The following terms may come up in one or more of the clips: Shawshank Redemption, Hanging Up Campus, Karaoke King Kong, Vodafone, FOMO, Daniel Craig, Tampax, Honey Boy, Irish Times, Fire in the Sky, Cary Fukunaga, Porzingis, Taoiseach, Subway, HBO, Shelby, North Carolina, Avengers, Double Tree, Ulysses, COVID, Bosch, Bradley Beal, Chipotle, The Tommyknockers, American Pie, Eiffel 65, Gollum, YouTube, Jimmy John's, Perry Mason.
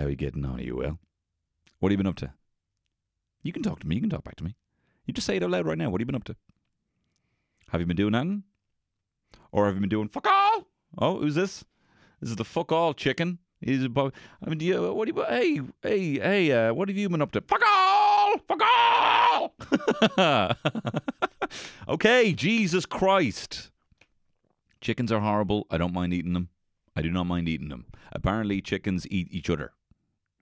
How are you getting on? Are you well? What have you been up to? You can talk to me. You can talk back to me. You just say it out loud right now. What have you been up to? Have you been doing nothing? Or have you been doing fuck all? Oh, who's this? This is the fuck all chicken. He's above. I mean, do you, what do you? Hey, what have you been up to? Fuck all! Fuck all! Okay, Jesus Christ. Chickens are horrible. I don't mind eating them. I do not mind eating them. Apparently, chickens eat each other.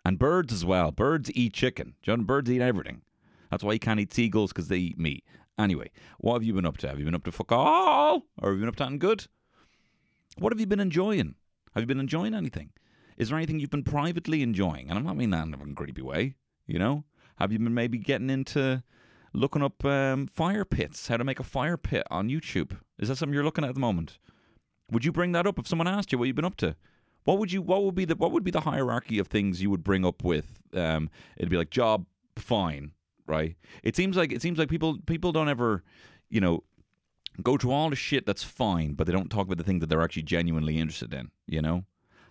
And birds as well. Birds eat chicken. John, birds eat everything. That's why you can't eat seagulls, because they eat meat. Anyway, what have you been up to? Have you been up to fuck all? Or have you been up to anything good? What have you been enjoying? Have you been enjoying anything? Is there anything you've been privately enjoying? And I'm not meaning that in a creepy way, you know? Have you been maybe getting into looking up fire pits, how to make a fire pit on YouTube? Is that something you're looking at the moment? Would you bring that up if someone asked you what you've been up to? What would be the hierarchy of things you would bring up with? It'd be like job, fine, right? It seems like people don't ever, you know, go to all the shit that's fine, but they don't talk about the thing that they're actually genuinely interested in, you know?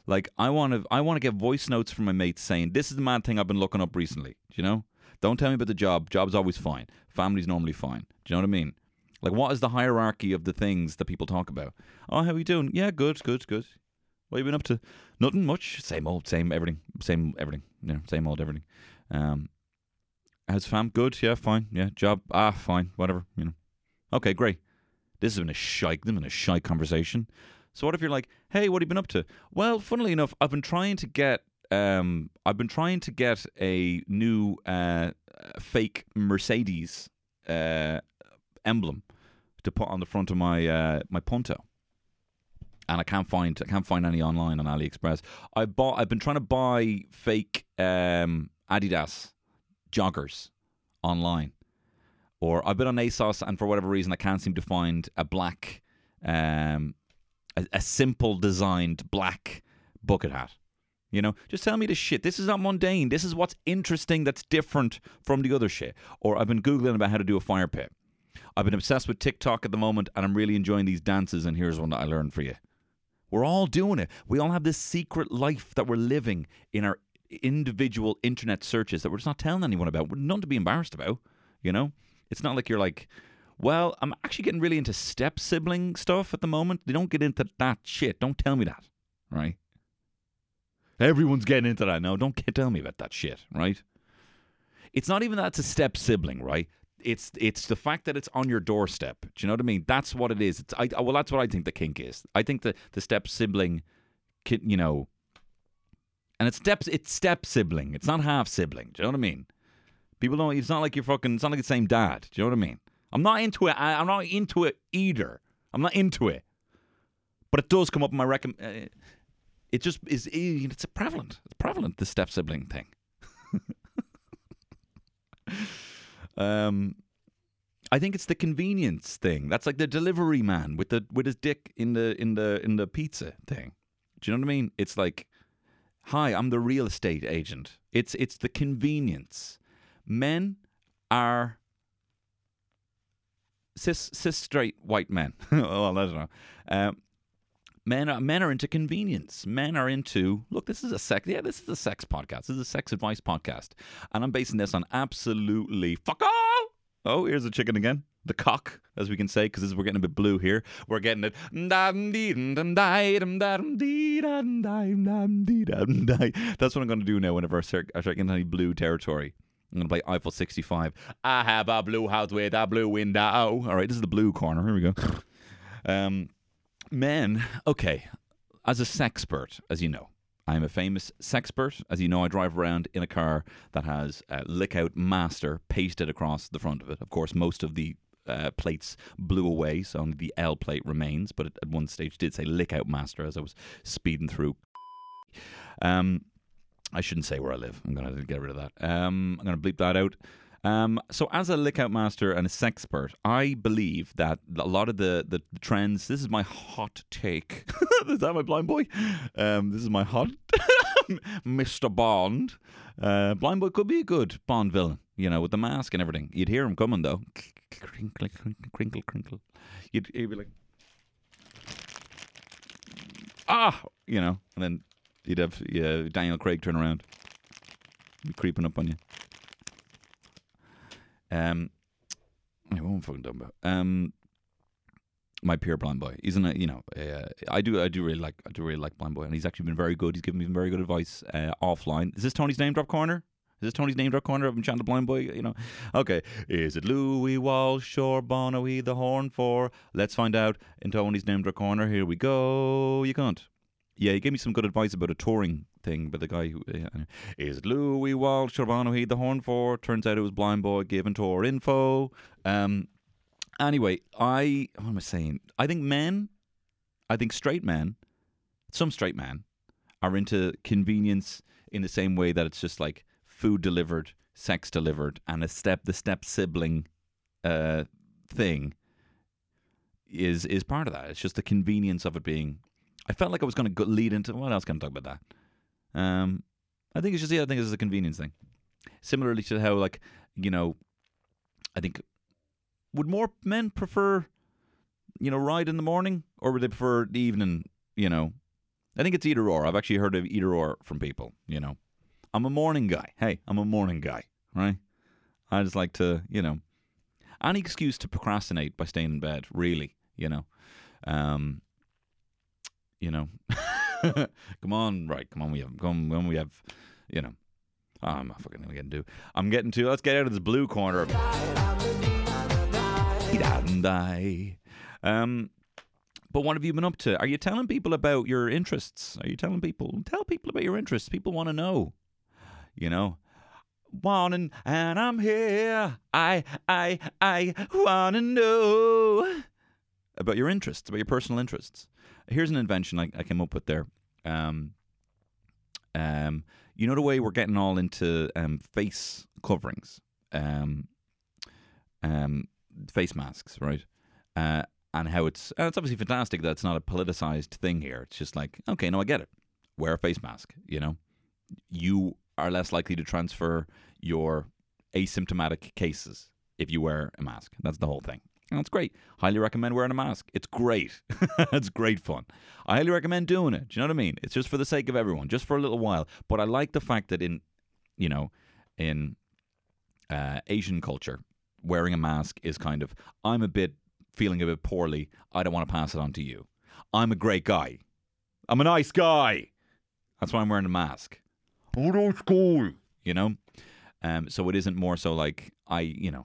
Like I want to get voice notes from my mates saying this is the mad thing I've been looking up recently, do you know? Don't tell me about the job. Job's always fine. Family's normally fine. Do you know what I mean? Like, what is the hierarchy of the things that people talk about? Oh, how are you doing? Yeah, good. What have you been up to? Nothing much. Same old, same everything. Yeah, same old everything. How's fam? Good. Yeah, fine. Yeah, job. Ah, fine. Whatever. You know. Okay, great. This has been a shy conversation. So what if you're like, hey, what have you been up to? Well, funnily enough, I've been trying to get a new fake Mercedes emblem to put on the front of my my Punto. And I can't find any online on AliExpress. I've been trying to buy fake Adidas joggers online. Or I've been on ASOS and for whatever reason I can't seem to find a black a simple designed black bucket hat. You know, just tell me this shit. This is not mundane. This is what's interesting that's different from the other shit. Or I've been Googling about how to do a fire pit. I've been obsessed with TikTok at the moment and I'm really enjoying these dances and here's one that I learned for you. We're all doing it. We all have this secret life that we're living in our individual internet searches that we're just not telling anyone about. We're none to be embarrassed about, you know? It's not like you're like, well, I'm actually getting really into step-sibling stuff at the moment. They don't get into that shit. Don't tell me that, right? Everyone's getting into that now. Don't tell me about that shit, right? It's not even that it's a step-sibling, right? It's the fact that it's on your doorstep. Do you know what I mean? That's what it is. Well, that's what I think the kink is. I think that the step-sibling, you know, and it's step-sibling. It's not half-sibling. Do you know what I mean? People don't, it's not like the same dad. Do you know what I mean? I'm not into it. I'm not into it either. I'm not into it. But it does come up in my it just is, it's prevalent. It's prevalent, the step-sibling thing. I think it's the convenience thing. That's like the delivery man with his dick in the pizza thing. Do you know what I mean? It's like, hi, I'm the real estate agent. It's the convenience. Men are cis straight white men. Oh, I don't know. Men are into convenience. Men are into, look, this is a sex podcast. This is a sex advice podcast. And I'm basing this on absolutely fuck all. Oh, here's the chicken again. The cock, as we can say, because we're getting a bit blue here. We're getting it. That's what I'm going to do now whenever I start getting any blue territory. I'm going to play Eiffel 65. I have a blue house with a blue window. All right, this is the blue corner. Here we go. Men, okay, as a sexpert, as you know, I'm a famous sexpert. As you know, I drive around in a car that has lick-out master pasted across the front of it. Of course, most of the plates blew away, so only the L plate remains, but it, at one stage did say lick-out master as I was speeding through. I shouldn't say where I live. I'm going to get rid of that. I'm going to bleep that out. So as a lick-out master and a sexpert, I believe that a lot of the trends, this is my hot take. Is that my Blind Boy? This is my hot Mr. Bond. Blind Boy could be a good Bond villain, you know, with the mask and everything. You'd hear him coming, though. Crinkle, crinkle, crinkle, crinkle. He'd be like, ah, you know, and then you'd have Daniel Craig turn around. be creeping up on you. What am I fucking talking about? My peer Blind Boy. He's in a, you know, I do really like Blind Boy, and he's actually been very good. He's given me some very good advice offline. Is this Tony's name drop corner? I've been chatting to Blind Boy, you know. Okay. Is it Louis Walsh or Bono he the horn for? Let's find out in Tony's name drop corner. Here we go. You can't. Yeah, he gave me some good advice about a touring thing, but the guy who... is it Louis Walsh or Bono he the horn for? Turns out it was Blind Boy giving tour info. Anyway, what am I saying? I think straight men, some straight men, are into convenience in the same way that it's just like, food delivered, sex delivered, and the step sibling thing is part of that. It's just the convenience of it being. I felt like I was going to lead into what else can I talk about that. I think it's just the other thing is a convenience thing. Similarly to how, like, you know, I think would more men prefer, you know, ride in the morning, or would they prefer the evening? You know, I think it's either or. I've actually heard of either or from people. You know. I'm a morning guy. Hey, I'm a morning guy, right? I just like to, you know, any excuse to procrastinate by staying in bed, really, you know. You know, come on, we have, you know, I'm not fucking getting to. I'm getting to, let's get out of this blue corner. But what have you been up to? Are you telling people about your interests? Tell people about your interests. People want to know. You know, wanting, and I'm here. I want to know about your interests, about your personal interests. Here's an invention I came up with there. You know the way we're getting all into face coverings, face masks, right? And how it's obviously fantastic that it's not a politicized thing here. It's just like, okay, no, I get it. Wear a face mask, you know. You are less likely to transfer your asymptomatic cases if you wear a mask. That's the whole thing. And it's great. Highly recommend wearing a mask. It's great. It's great fun. I highly recommend doing it. Do you know what I mean? It's just for the sake of everyone, just for a little while. But I like the fact that in Asian culture, wearing a mask is kind of, I'm a bit feeling a bit poorly. I don't want to pass it on to you. I'm a great guy. I'm a nice guy. That's why I'm wearing a mask. Oh, that's cool. You know? So it isn't more so like, I'm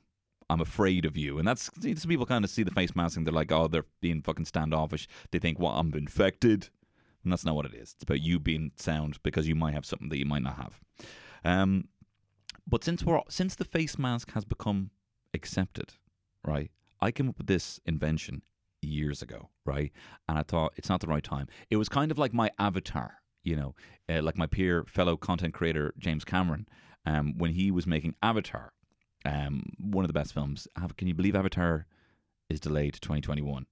afraid of you. And that's, some people kind of see the face mask and they're like, oh, they're being fucking standoffish. They think, well, I'm infected. And that's not what it is. It's about you being sound because you might have something that you might not have. But since the face mask has become accepted, right? I came up with this invention years ago, right? And I thought it's not the right time. It was kind of like my avatar. You know, like my peer, fellow content creator, James Cameron, when he was making Avatar, one of the best films. Can you believe Avatar is delayed to 2021?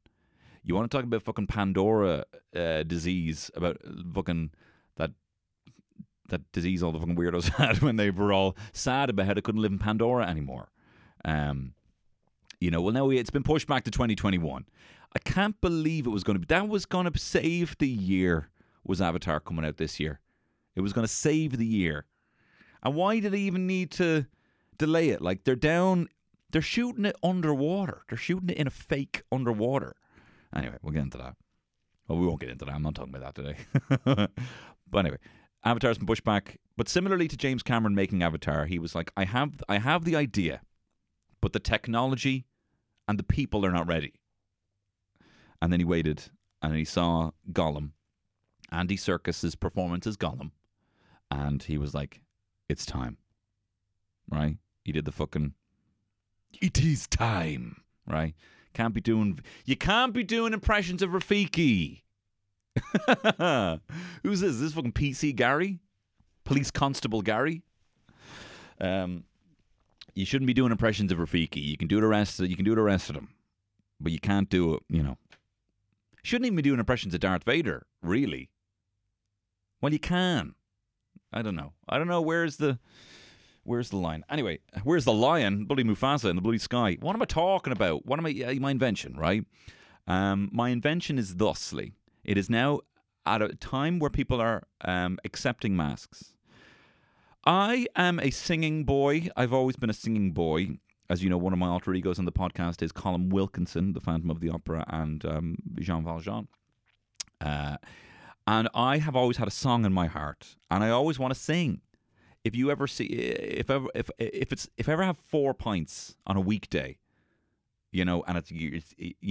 You want to talk about fucking Pandora disease, about fucking that disease all the fucking weirdos had when they were all sad about how they couldn't live in Pandora anymore. You know, well, now it's been pushed back to 2021. I can't believe it was going to be. That was going to save the year. Was Avatar coming out this year? It was going to save the year. And why did they even need to delay it? Like, they're shooting it underwater. They're shooting it in a fake underwater. Anyway, we'll get into that. Well, we won't get into that. I'm not talking about that today. But anyway, Avatar's been pushed back. But similarly to James Cameron making Avatar, he was like, I have the idea, but the technology and the people are not ready. And then he waited, and he saw Gollum. Andy Serkis' performance as Gollum, and he was like, it's time, right? He did the fucking, it is time, right? You can't be doing impressions of Rafiki. Who's this? Is this fucking PC Gary? Police Constable Gary? You shouldn't be doing impressions of Rafiki. You can do the rest of them, but you can't do it, you know. Shouldn't even be doing impressions of Darth Vader, really. Well, you can. I don't know. Where's the line? Anyway, where's the lion? Bloody Mufasa in the bloody sky. What am I talking about? What am I? My invention, right? My invention is thusly: it is now at a time where people are accepting masks. I am a singing boy. I've always been a singing boy. As you know, one of my alter egos on the podcast is Colin Wilkinson, the Phantom of the Opera, and Jean Valjean. And I have always had a song in my heart, and I always want to sing. If you ever see, if I ever have 4 pints on a weekday, you know, and it's you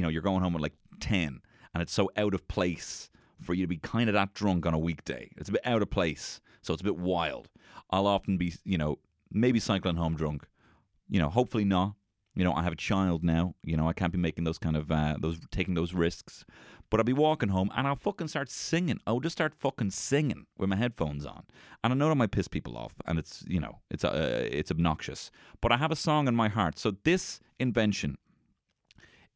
know, you're going home at like 10, and it's so out of place for you to be kind of that drunk on a weekday. It's a bit out of place, so it's a bit wild. I'll often be, you know, maybe cycling home drunk. You know, hopefully not. You know, I have a child now. You know, I can't be making those kind of taking those risks. But I'll be walking home and I'll fucking start singing. I'll just start fucking singing with my headphones on. And I know that might piss people off, and it's, you know, it's obnoxious. But I have a song in my heart. So this invention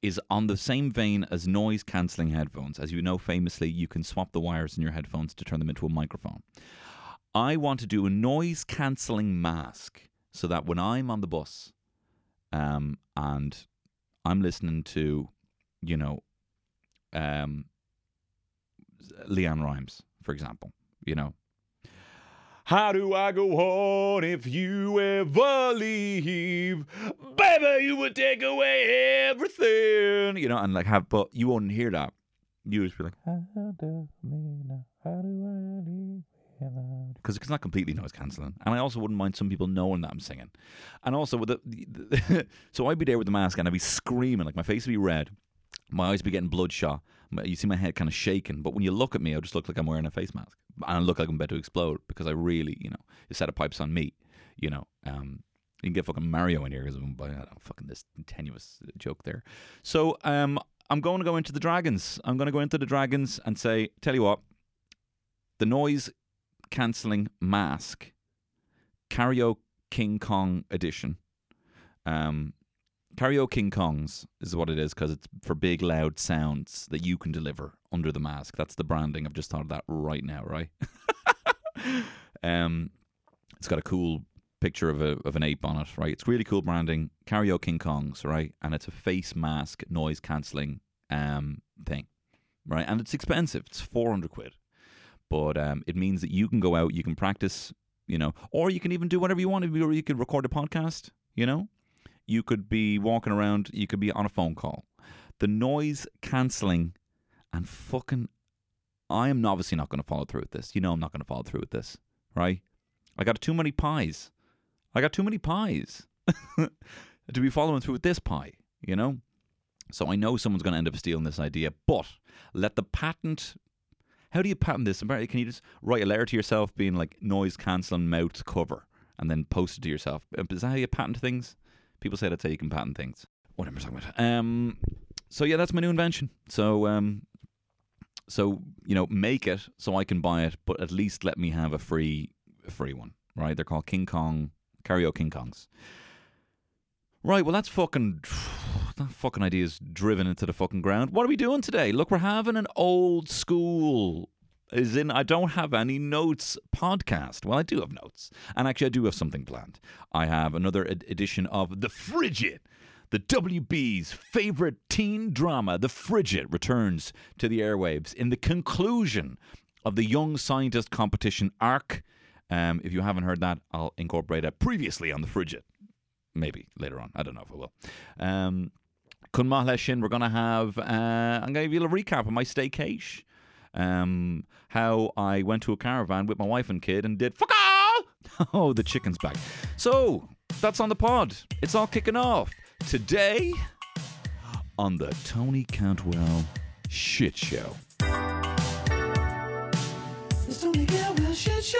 is on the same vein as noise cancelling headphones. As you know, famously, you can swap the wires in your headphones to turn them into a microphone. I want to do a noise cancelling mask, so that when I'm on the bus and I'm listening to, you know, Leanne Rimes, for example, you know, how do I go on if you ever leave? Baby, you would take away everything. You know, and like have, but you won't hear that. You just be like, how do I leave? Because it's not completely noise cancelling, and I also wouldn't mind some people knowing that I'm singing. And also with the so I'd be there with the mask, and I'd be screaming, like my face would be red, my eyes would be getting bloodshot, you see my head kind of shaking. But when you look at me, I just look like I'm wearing a face mask, and I look like I'm about to explode because I really, you know, a set of pipes on me, you know. You can get fucking Mario in here because I'm fucking this tenuous joke there. So I'm going to go into the dragons. I'm going to go into the dragons and say, tell you what, the noise cancelling mask, Karaoke King Kong edition. Karaoke King Kongs is what it is, because it's for big loud sounds that you can deliver under the mask. That's the branding. I've just thought of that right now, right? It's got a cool picture of an ape on it, right? It's really cool branding. Karaoke King Kongs, right? And it's a face mask noise cancelling thing, right? And it's expensive. It's 400 quid. But it means that you can go out, you can practice, you know, or you can even do whatever you want. Or you could record a podcast, you know. You could be walking around. You could be on a phone call. The noise cancelling and fucking... I am obviously not going to follow through with this. You know I'm not going to follow through with this, right? I got too many pies. to be following through with this pie, you know. So I know someone's going to end up stealing this idea. But let the patent... How do you patent this? Can you just write a letter to yourself being like noise cancelling mouth cover and then post it to yourself? Is that how you patent things? People say that's how you can patent things. What am I talking about? So yeah, that's my new invention. So you know, make it so I can buy it, but at least let me have a free one, right? They're called King Kong, Karaoke King Kongs. Right, well, that fucking idea is driven into the fucking ground. What are we doing today? Look, we're having an old school, as in I don't have any notes podcast. Well, I do have notes. And actually, I do have something planned. I have another edition of The Frigid, the WB's favourite teen drama. The Frigid returns to the airwaves in the conclusion of the Young Scientist Competition arc. If you haven't heard that, I'll incorporate it previously on The Frigid. Maybe later on. I don't know if I will. Kun Mahla Shin, we're going to have... I'm going to give you a recap of my staycation. How I went to a caravan with my wife and kid and did... Fuck all! Oh, the chicken's back. So, that's on the pod. It's all kicking off. Today, on the Tony Cantwell Shit Show. The Tony Cantwell Shit Show.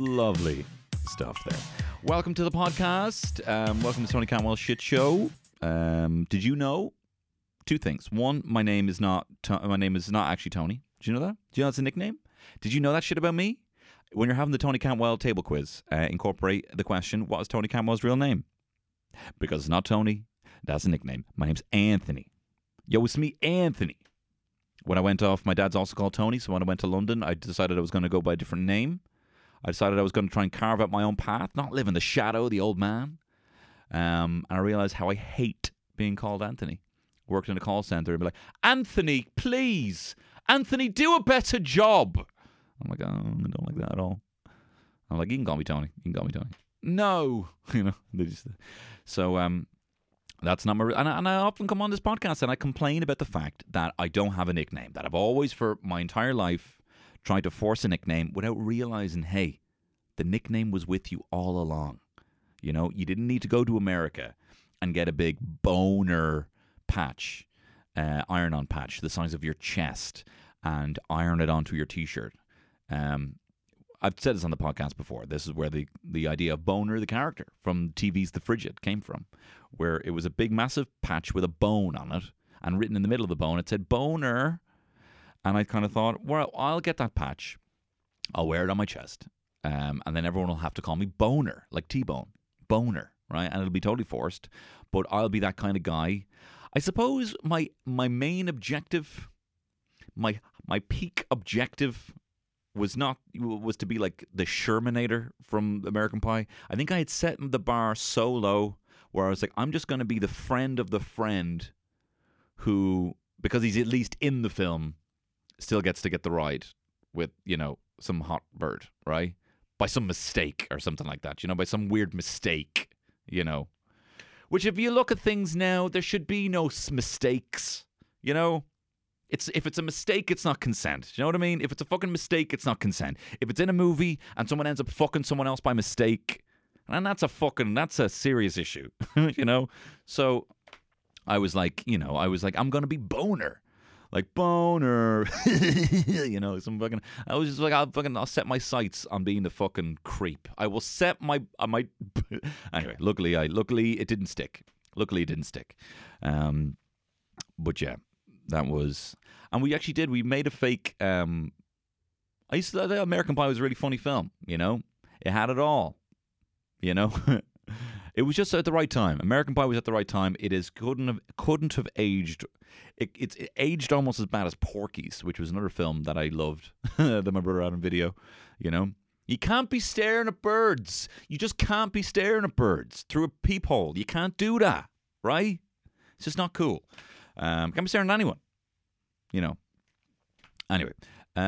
Lovely stuff there. Welcome to the podcast. Welcome to Tony Cantwell's Shit Show. Did you know 2 things? 1, my name is not actually Tony. Did you know that? Do you know that's a nickname? Did you know that shit about me? When you're having the Tony Cantwell table quiz, incorporate the question, what is Tony Cantwell's real name? Because it's not Tony. That's a nickname. My name's Anthony. Yo, it's me, Anthony. When I went off, my dad's also called Tony, so when I went to London, I decided I was going to go by a different name. I decided I was going to try and carve out my own path, not live in the shadow of the old man. And I realised how I hate being called Anthony. Worked in a call centre and be like, Anthony, please. Anthony, do a better job. I'm like, oh, I don't like that at all. I'm like, you can call me Tony. You can call me Tony. No. You know, they just... So that's not my... And I often come on this podcast and I complain about the fact that I don't have a nickname, that I've always, for my entire life, tried to force a nickname without realising, hey, the nickname was with you all along. You know, you didn't need to go to America and get a big boner patch, iron-on patch, the size of your chest, and iron it onto your T-shirt. I've said this on the podcast before. This is where the idea of Boner, the character from TV's The Frigid, came from, where it was a big, massive patch with a bone on it, and written in the middle of the bone, it said, Boner. And I kind of thought, well, I'll get that patch. I'll wear it on my chest. And then everyone will have to call me Boner, like T-Bone. Boner, right? And it'll be totally forced, but I'll be that kind of guy. I suppose my main objective, my peak objective was to be like the Shermanator from American Pie. I think I had set the bar so low where I was like, I'm just going to be the friend of the friend who, because he's at least in the film, still gets to get the ride with, you know, some hot bird, right? By some mistake or something like that, you know, by some weird mistake, you know. Which, if you look at things now, there should be no mistakes, you know? If it's a mistake, it's not consent. Do you know what I mean? If it's a fucking mistake, it's not consent. If it's in a movie and someone ends up fucking someone else by mistake, and that's a serious issue, you know? So I was like, I'm going to be Boner. Like, Boner, you know, some fucking, I was just like, I'll set my sights on being the fucking creep. I will set my, anyway, luckily it didn't stick. But yeah, that was, and we made a fake, I used to think American Pie was a really funny film, you know, it had it all, you know, it was just at the right time. American Pie was at the right time. It is couldn't have aged. It aged almost as bad as Porky's, which was another film that I loved that my brother had on video. You know, you can't be staring at birds. You just can't be staring at birds through a peephole. You can't do that, right? It's just not cool. Can't be staring at anyone. You know. Anyway, but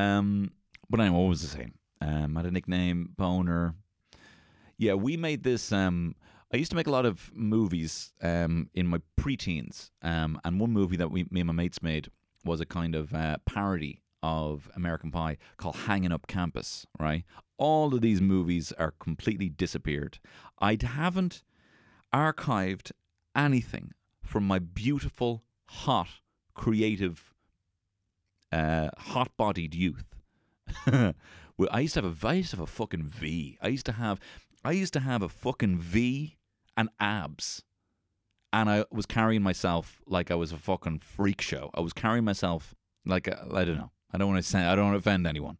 anyway, what was I saying? I had a nickname, Boner. Yeah, we made this. I used to make a lot of movies in my preteens, and one movie that me and my mates made was a kind of parody of American Pie called Hanging Up Campus, right? All of these movies are completely disappeared. I haven't archived anything from my beautiful, hot, creative, hot-bodied youth. I used to have a fucking V. I used to have a fucking V and abs, and I was carrying myself like I was a fucking freak show. I was carrying myself like I don't know. I don't want to offend anyone,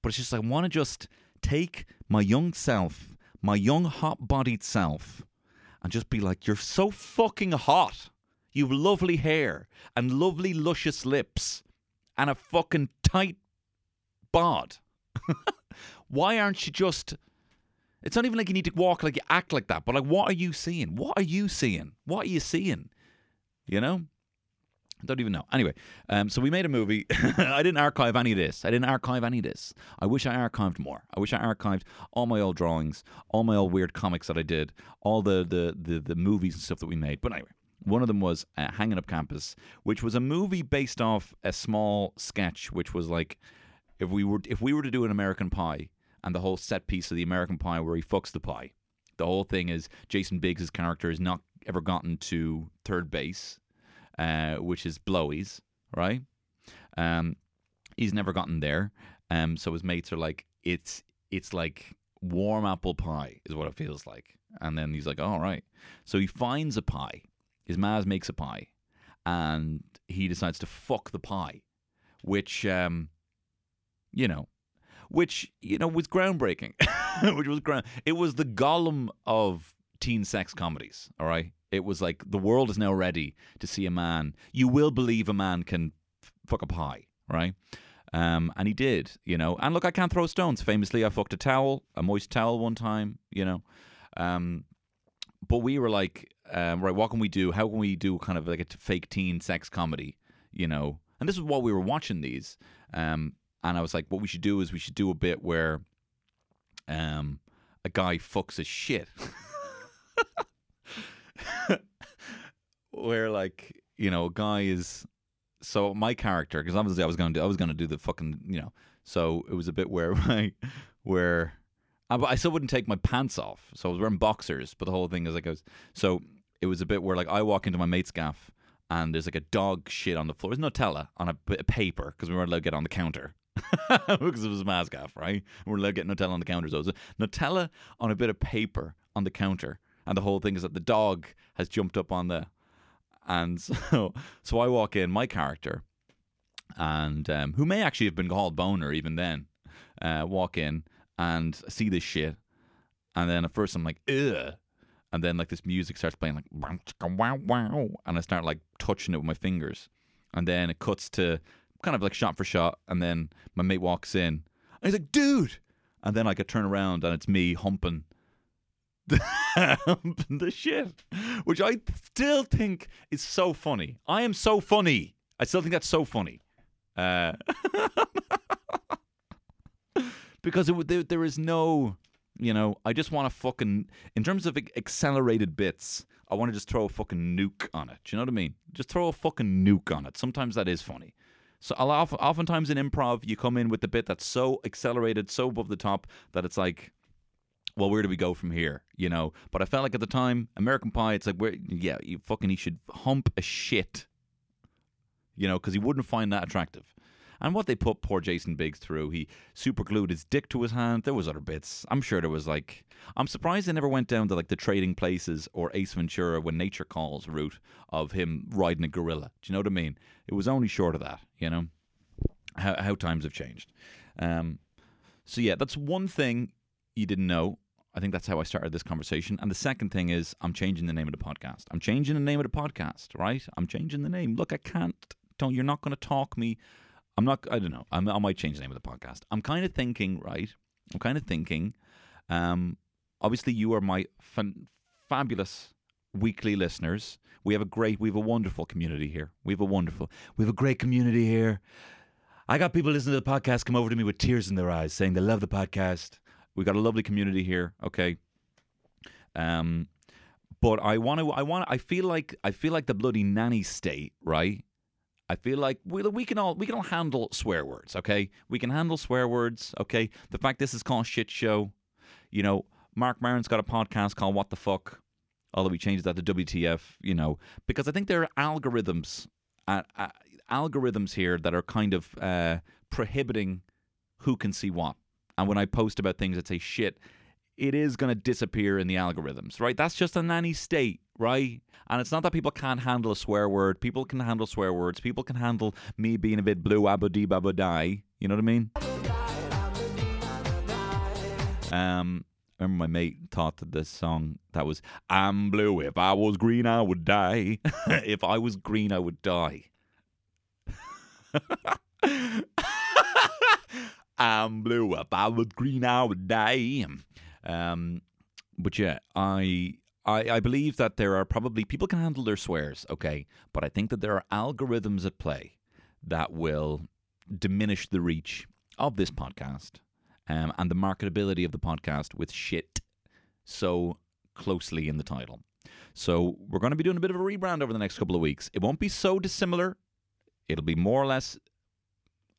but it's just I want to just take my young self, my young hot-bodied self, and just be like, "You're so fucking hot. You've lovely hair and lovely luscious lips, and a fucking tight bod. Why aren't you just?" It's not even like you need to walk like you act like that, but like, what are you seeing? You know? I don't even know. Anyway, so we made a movie. I didn't archive any of this. I wish I archived more. I wish I archived all my old drawings, all my old weird comics that I did, all the movies and stuff that we made. But anyway, one of them was Hanging Up Campus, which was a movie based off a small sketch, which was like, if we were to do an American Pie, and the whole set piece of the American Pie where he fucks the pie. The whole thing is Jason Biggs' character has not ever gotten to third base, which is blowies, right? He's never gotten there. So his mates are like, it's like warm apple pie is what it feels like. And then he's like, all right. So he finds a pie. His maz makes a pie. And he decides to fuck the pie, which, was groundbreaking. It was the Gollum of teen sex comedies, all right? It was like, the world is now ready to see a man. You will believe a man can fuck a pie, right? And he did, you know. And look, I can't throw stones. Famously, I fucked a towel, a moist towel one time, you know. But we were like, right, what can we do? How can we do kind of like a fake teen sex comedy, you know? And this is while we were watching these. And I was like, what we should do is we should do a bit where a guy fucks his shit. Where, like, you know, a guy is... So my character, because obviously I was gonna do the fucking, you know. So it was a bit where I still wouldn't take my pants off. So I was wearing boxers, but the whole thing is like so it was a bit where like I walk into my mate's gaff and there's like a dog shit on the floor. It's Nutella on a bit of paper because we weren't allowed to get on the counter because it was a ma's gaff, right? We weren't allowed to get Nutella on the counter. So it was Nutella on a bit of paper on the counter, and the whole thing is that the dog has jumped up on the. And so I walk in, my character, and who may actually have been called Boner even then, walk in and see this shit. And then at first I'm like, ugh. And then like this music starts playing like, wow, wow. And I start like touching it with my fingers. And then it cuts to kind of like shot for shot. And then my mate walks in and he's like, dude. And then like I turn around and it's me humping. The shit, which I still think is so funny. I am so funny. I still think that's so funny, because there is no, you know. I just want to fucking, in terms of accelerated bits, I want to just throw a fucking nuke on it. Do you know what I mean? Just throw a fucking nuke on it. Sometimes that is funny. So oftentimes in improv, you come in with the bit that's so accelerated, so above the top that it's like, well, where do we go from here, you know? But I felt like at the time, American Pie, it's like, he should hump a shit, you know, because he wouldn't find that attractive. And what they put poor Jason Biggs through, he super glued his dick to his hand. There was other bits. I'm sure there was like, I'm surprised they never went down to like the Trading Places or Ace Ventura When Nature Calls route of him riding a gorilla. Do you know what I mean? It was only short of that, you know, how times have changed. So yeah, that's one thing you didn't know. I think that's how I started this conversation. And the second thing is I'm changing the name of the podcast. I'm changing the name of the podcast, right? I'm changing the name. Look, you're not going to talk me. I don't know. I might change the name of the podcast. I'm kind of thinking, obviously you are my fabulous weekly listeners. We have a great community here. I got people listening to the podcast come over to me with tears in their eyes saying they love the podcast. We've got a lovely community here, okay? But I feel like the bloody nanny state, right? I feel like we can all handle swear words, okay? We can handle swear words, okay? The fact this is called Shit Show, you know, Mark Maron's got a podcast called What the Fuck, although he changed that to WTF, you know, because I think there are algorithms here that are kind of prohibiting who can see what. And when I post about things that say shit, it is going to disappear in the algorithms, right? That's just a nanny state, right? And it's not that people can't handle a swear word. People can handle swear words. People can handle me being a bit blue, abadee, babadai. You know what I mean? I remember my mate thought that this song that was, I'm blue, if I was green, I would die. If I was green, I would die. I'm blue, if I was green, I would die. But yeah, I believe that there are probably... People can handle their swears, okay? But I think that there are algorithms at play that will diminish the reach of this podcast and the marketability of the podcast with shit so closely in the title. So we're going to be doing a bit of a rebrand over the next couple of weeks. It won't be so dissimilar. It'll be more or less...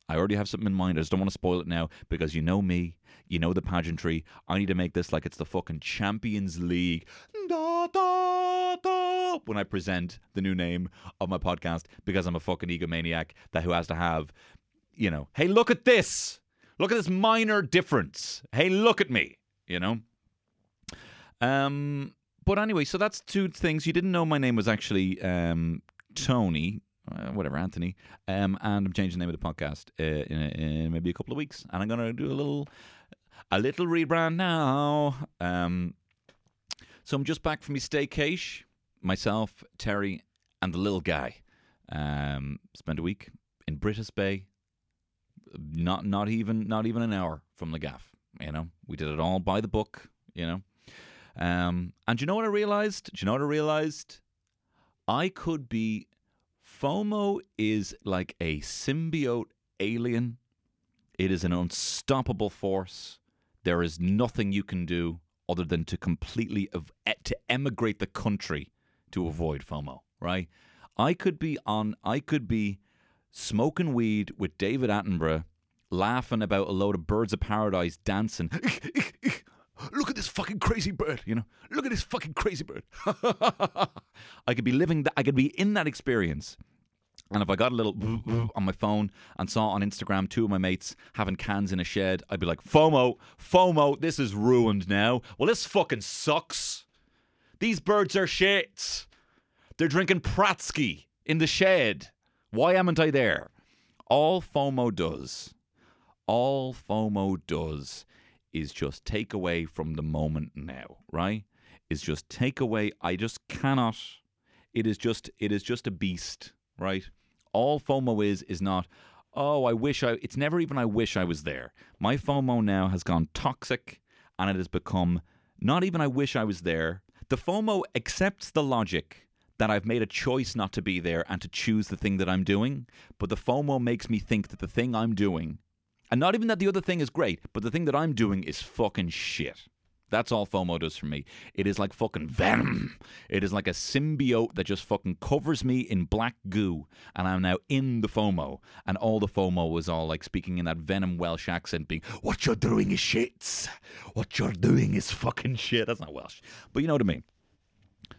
I already have something in mind. I just don't want to spoil it now because you know me. You know the pageantry. I need to make this like it's the fucking Champions League. Da, da, da, when I present the new name of my podcast because I'm a fucking egomaniac who has to have, you know, hey, look at this. Look at this minor difference. Hey, look at me, you know. But anyway, so that's two things. You didn't know my name was actually Tony. Whatever, Anthony. And I'm changing the name of the podcast in maybe a couple of weeks. And I'm going to do a little rebrand now. So I'm just back from my staycation. Myself, Terry, and the little guy. Spent a week in British Bay, not even an hour from the gaff. You know, we did it all by the book, you know. And you know what I realized? I could be... FOMO is like a symbiote alien. It is an unstoppable force. There is nothing you can do other than to completely to emigrate the country to avoid FOMO, right? I could be smoking weed with David Attenborough, laughing about a load of birds of paradise dancing. Look at this fucking crazy bird, you know. Look at this fucking crazy bird. I could be living that. I could be in that experience. And if I got a little on my phone and saw on Instagram two of my mates having cans in a shed, I'd be like, FOMO, this is ruined now. Well, this fucking sucks. These birds are shit. They're drinking Pratsky in the shed. Why haven't I there? All FOMO does is just take away from the moment now, right? It's just take away. I just cannot. It is just a beast, right? All FOMO is not, oh, it's never even I wish I was there. My FOMO now has gone toxic and it has become not even I wish I was there. The FOMO accepts the logic that I've made a choice not to be there and to choose the thing that I'm doing, but the FOMO makes me think that the thing I'm doing, and not even that the other thing is great, but the thing that I'm doing is fucking shit. That's all FOMO does for me. It is like fucking venom. It is like a symbiote that just fucking covers me in black goo, and I'm now in the FOMO. And all the FOMO was all like speaking in that Venom Welsh accent, being, what you're doing is shit. What you're doing is fucking shit. That's not Welsh. But you know what I mean.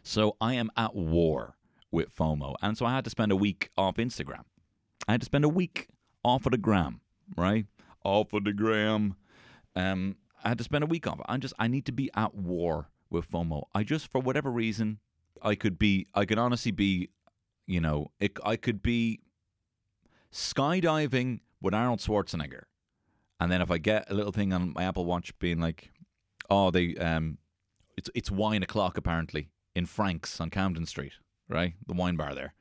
So I am at war with FOMO. And so I had to spend a week off Instagram. I had to spend a week off of the gram, right? Off of the gram. I had to spend a week off. I need to be at war with FOMO. I just, for whatever reason, I could honestly be, you know, I could be skydiving with Arnold Schwarzenegger. And then if I get a little thing on my Apple Watch being like, oh, it's wine o'clock apparently in Frank's on Camden Street, right? The wine bar there.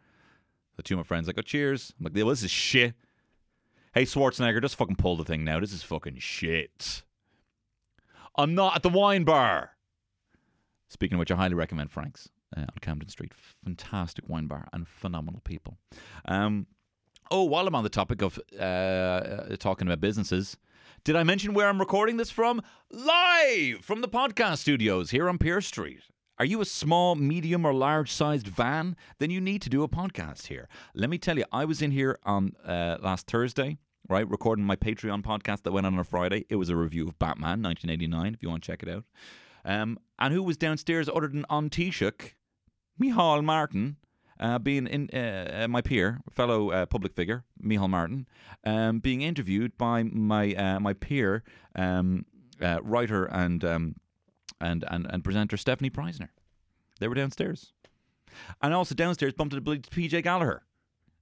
The two of my friends like, oh, cheers. I'm like, well, this is shit. Hey, Schwarzenegger, just fucking pull the thing now. This is fucking shit. I'm not at the wine bar. Speaking of which, I highly recommend Frank's on Camden Street. Fantastic wine bar and phenomenal people. While I'm on the topic of talking about businesses, did I mention where I'm recording this from? Live from the podcast studios here on Pier Street. Are you a small, medium, or large-sized van? Then you need to do a podcast here. Let me tell you, I was in here on last Thursday. Right, recording my Patreon podcast that went on Friday. It was a review of Batman 1989, if you want to check it out. And who was downstairs other than on Taoiseach? Micheál Martin, being in my peer, fellow public figure, Micheál Martin, being interviewed by my peer, writer and presenter Stephanie Preissner. They were downstairs. And also downstairs bumped into PJ Gallagher,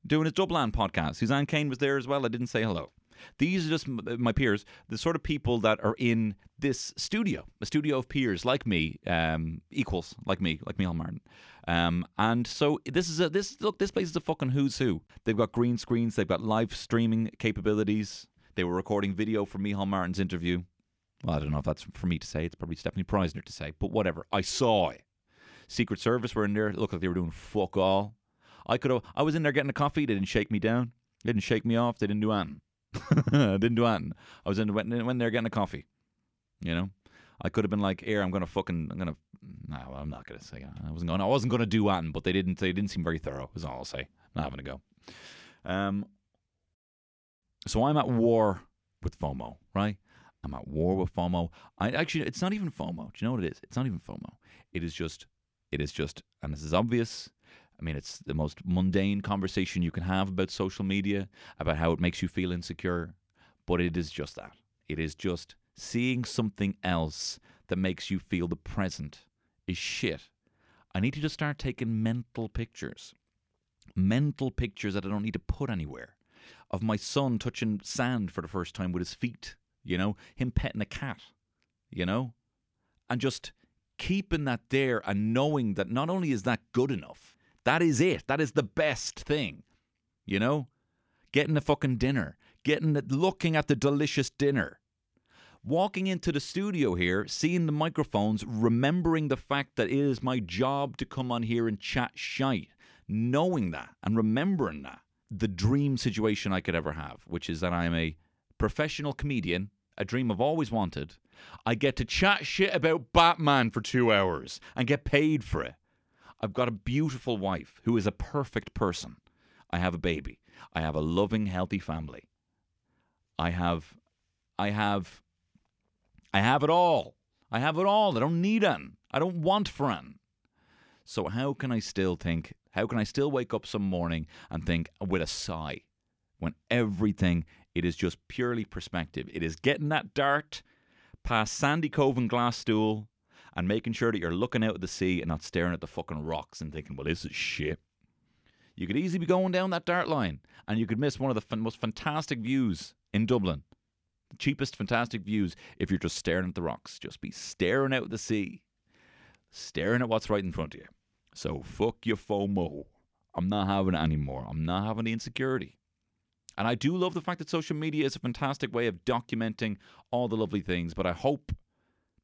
doing his Dublin podcast. Suzanne Kane was there as well. I didn't say hello. These are just my peers, the sort of people that are in this studio, a studio of peers like me, equals like Micheál Martin. And so this is this place is a fucking who's who. They've got green screens. They've got live streaming capabilities. They were recording video for Micheál Martin's interview. Well, I don't know if that's for me to say. It's probably Stephanie Preissner to say. But whatever. I saw it. Secret Service were in there. It looked like they were doing fuck all. I was in there getting a coffee. They didn't shake me down. They didn't shake me off. They didn't do anything. I was went there getting a coffee. You know, I could have been like, "Here, I'm not gonna say. I wasn't gonna do anything." But they didn't. They didn't seem very thorough. Is all I'll say. I'm not having a go. So I'm at war with FOMO. Right? I'm at war with FOMO. It's not even FOMO. Do you know what it is? It's not even FOMO. It is just, and this is obvious. I mean, it's the most mundane conversation you can have about social media, about how it makes you feel insecure. But it is just that. It is just seeing something else that makes you feel the present is shit. I need to just start taking mental pictures that I don't need to put anywhere. Of my son touching sand for the first time with his feet, you know, him petting a cat, you know, and just keeping that there and knowing that not only is that good enough, that is it. That is the best thing, you know? getting the fucking dinner, looking at the delicious dinner. Walking into the studio here, seeing the microphones, remembering the fact that it is my job to come on here and chat shite. Knowing that and remembering that, the dream situation I could ever have, which is that I'm a professional comedian, a dream I've always wanted. I get to chat shit about Batman for 2 hours and get paid for it. I've got a beautiful wife who is a perfect person. I have a baby. I have a loving, healthy family. I have it all. I have it all. I don't need an. I don't want for an. So how can I still think, how can I still wake up some morning and think with a sigh when everything, it is just purely perspective. It is getting that dart past Sandy Cove and Glassstool and making sure that you're looking out at the sea and not staring at the fucking rocks and thinking, well, this is shit. You could easily be going down that dart line and you could miss one of the most fantastic views in Dublin. Cheapest fantastic views if you're just staring at the rocks. Just be staring out at the sea, staring at what's right in front of you. So fuck your FOMO. I'm not having it anymore. I'm not having the insecurity. And I do love the fact that social media is a fantastic way of documenting all the lovely things, but I hope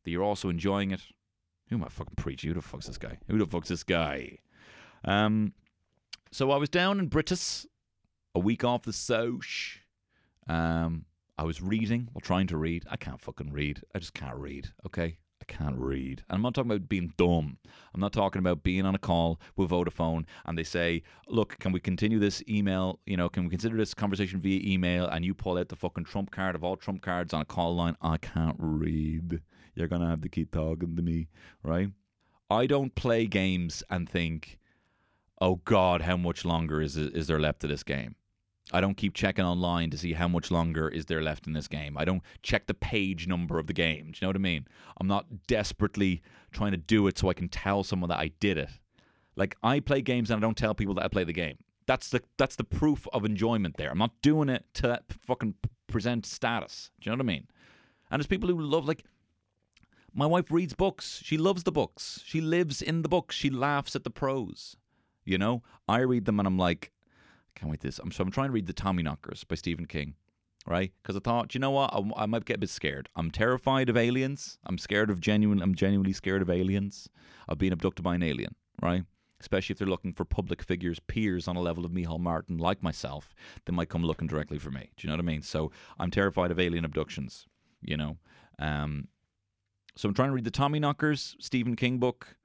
that you're also enjoying it. Who am I fucking preaching? Who the fuck's this guy? So I was down in Britus, a week off the soch. I was reading, well, trying to read. I can't fucking read. I just can't read, okay? I can't read. And I'm not talking about being dumb. I'm not talking about being on a call with Vodafone and they say, look, can we continue this email? You know, can we consider this conversation via email? And you pull out the fucking trump card of all trump cards on a call line. I can't read. You're going to have to keep talking to me, right? I don't play games and think, oh, God, how much longer is there left to this game? I don't keep checking online to see how much longer is there left in this game. I don't check the page number of the game. Do you know what I mean? I'm not desperately trying to do it so I can tell someone that I did it. Like, I play games and I don't tell people that I play the game. That's the proof of enjoyment there. I'm not doing it to fucking present status. Do you know what I mean? And there's people who love, like, my wife reads books. She loves the books. She lives in the books. She laughs at the prose. You know? I read them and I'm like, can't wait this. So I'm trying to read The Tommyknockers by Stephen King, right? Because I thought, you know what? I might get a bit scared. I'm terrified of aliens. I'm genuinely scared of aliens. Of being abducted by an alien, right? Especially if they're looking for public figures, peers on a level of Micheál Martin, like myself, they might come looking directly for me. Do you know what I mean? So I'm terrified of alien abductions, you know? So I'm trying to read The Tommyknockers, Stephen King book.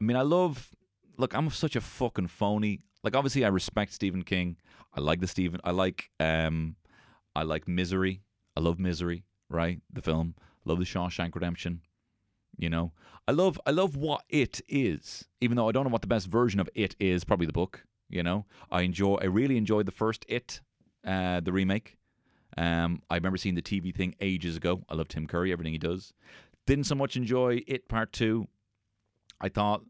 I mean, look, I'm such a fucking phony. Like, obviously, I respect Stephen King. I like Misery. I love Misery, right? The film. Love The Shawshank Redemption. You know, I love what It is, even though I don't know what the best version of It is. Probably the book. You know, I really enjoyed the first It, the remake. I remember seeing the TV thing ages ago. I love Tim Curry, everything he does. Didn't so much enjoy It Part 2. I thought,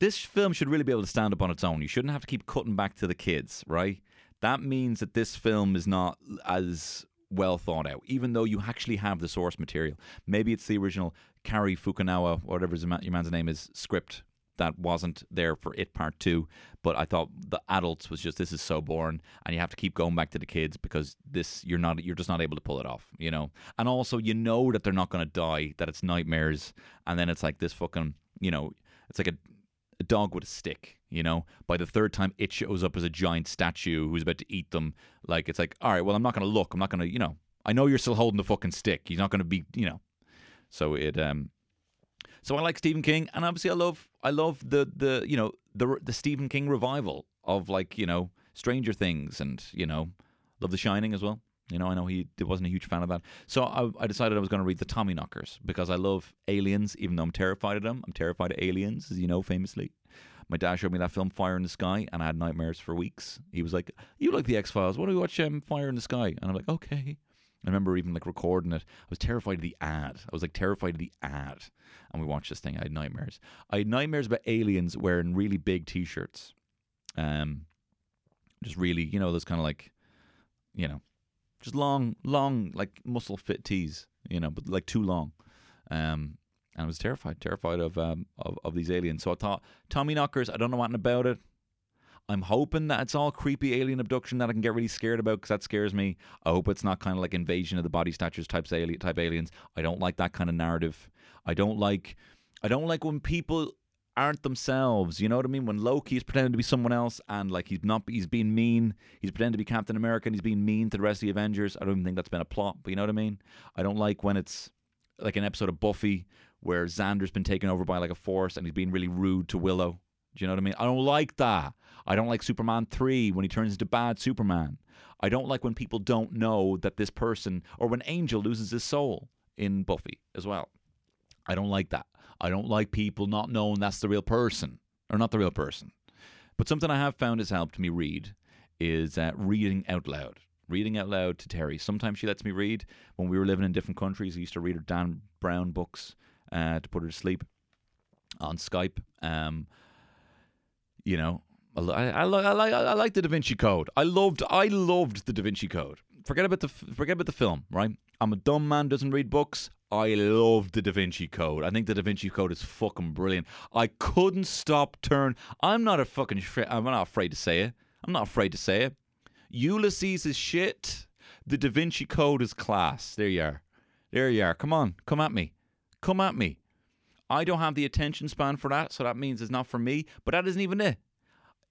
this film should really be able to stand up on its own. You shouldn't have to keep cutting back to the kids, right? That means that this film is not as well thought out, even though you actually have the source material. Maybe it's the original Cary Fukunaga, whatever your man's name is, script that wasn't there for It Part 2. But I thought the adults was just, this is so boring, and you have to keep going back to the kids because this you're just not able to pull it off, you know? And also, you know that they're not going to die, that it's nightmares, and then it's like this fucking, you know, it's like a dog with a stick, you know? By the third time, it shows up as a giant statue who's about to eat them. Like, it's like, all right, well, I'm not going to look. I'm not going to, you know, I know you're still holding the fucking stick. He's not going to be, you know. So it, so I like Stephen King, and obviously I love the you know, the Stephen King revival of, like, you know, Stranger Things and, you know, love The Shining as well. You know, I know he wasn't a huge fan of that. So I decided I was going to read The Tommyknockers because I love aliens, even though I'm terrified of them. I'm terrified of aliens, as you know, famously. My dad showed me that film, Fire in the Sky, and I had nightmares for weeks. He was like, you like The X-Files. Why don't we watch Fire in the Sky? And I'm like, okay. I remember even, like, recording it. I was terrified of the ad. And we watched this thing. I had nightmares. About aliens wearing really big T-shirts. Just really, you know, those kind of, like, you know, just long, like, muscle fit tees, you know, but, like, too long. And I was terrified of these aliens. So I thought, Tommyknockers, I don't know anything about it. I'm hoping that it's all creepy alien abduction that I can get really scared about, because that scares me. I hope it's not kind of like Invasion of the Body Snatchers type aliens. I don't like that kind of narrative. I don't like when people aren't themselves, you know what I mean? When Loki is pretending to be someone else, and like he's being mean, he's pretending to be Captain America, and he's being mean to the rest of the Avengers. I don't even think that's been a plot, but you know what I mean? I don't like when it's like an episode of Buffy where Xander's been taken over by like a force and he's being really rude to Willow. Do you know what I mean? I don't like that. I don't like Superman 3 when he turns into bad Superman. I don't like when people don't know that this person, or when Angel loses his soul in Buffy as well. I don't like that. I don't like people not knowing that's the real person, or not the real person. But something I have found has helped me read is reading out loud. Reading out loud to Terry. Sometimes she lets me read. When we were living in different countries, I used to read her Dan Brown books to put her to sleep on Skype. You know, I like the Da Vinci Code. I loved the Da Vinci Code. Forget about the film, right? I'm a dumb man, doesn't read books. I love the Da Vinci Code. I think the Da Vinci Code is fucking brilliant. I couldn't stop turn. I'm not afraid to say it. I'm not afraid to say it. Ulysses is shit. The Da Vinci Code is class. There you are. There you are. Come on. Come at me. Come at me. I don't have the attention span for that, so that means it's not for me. But that isn't even it.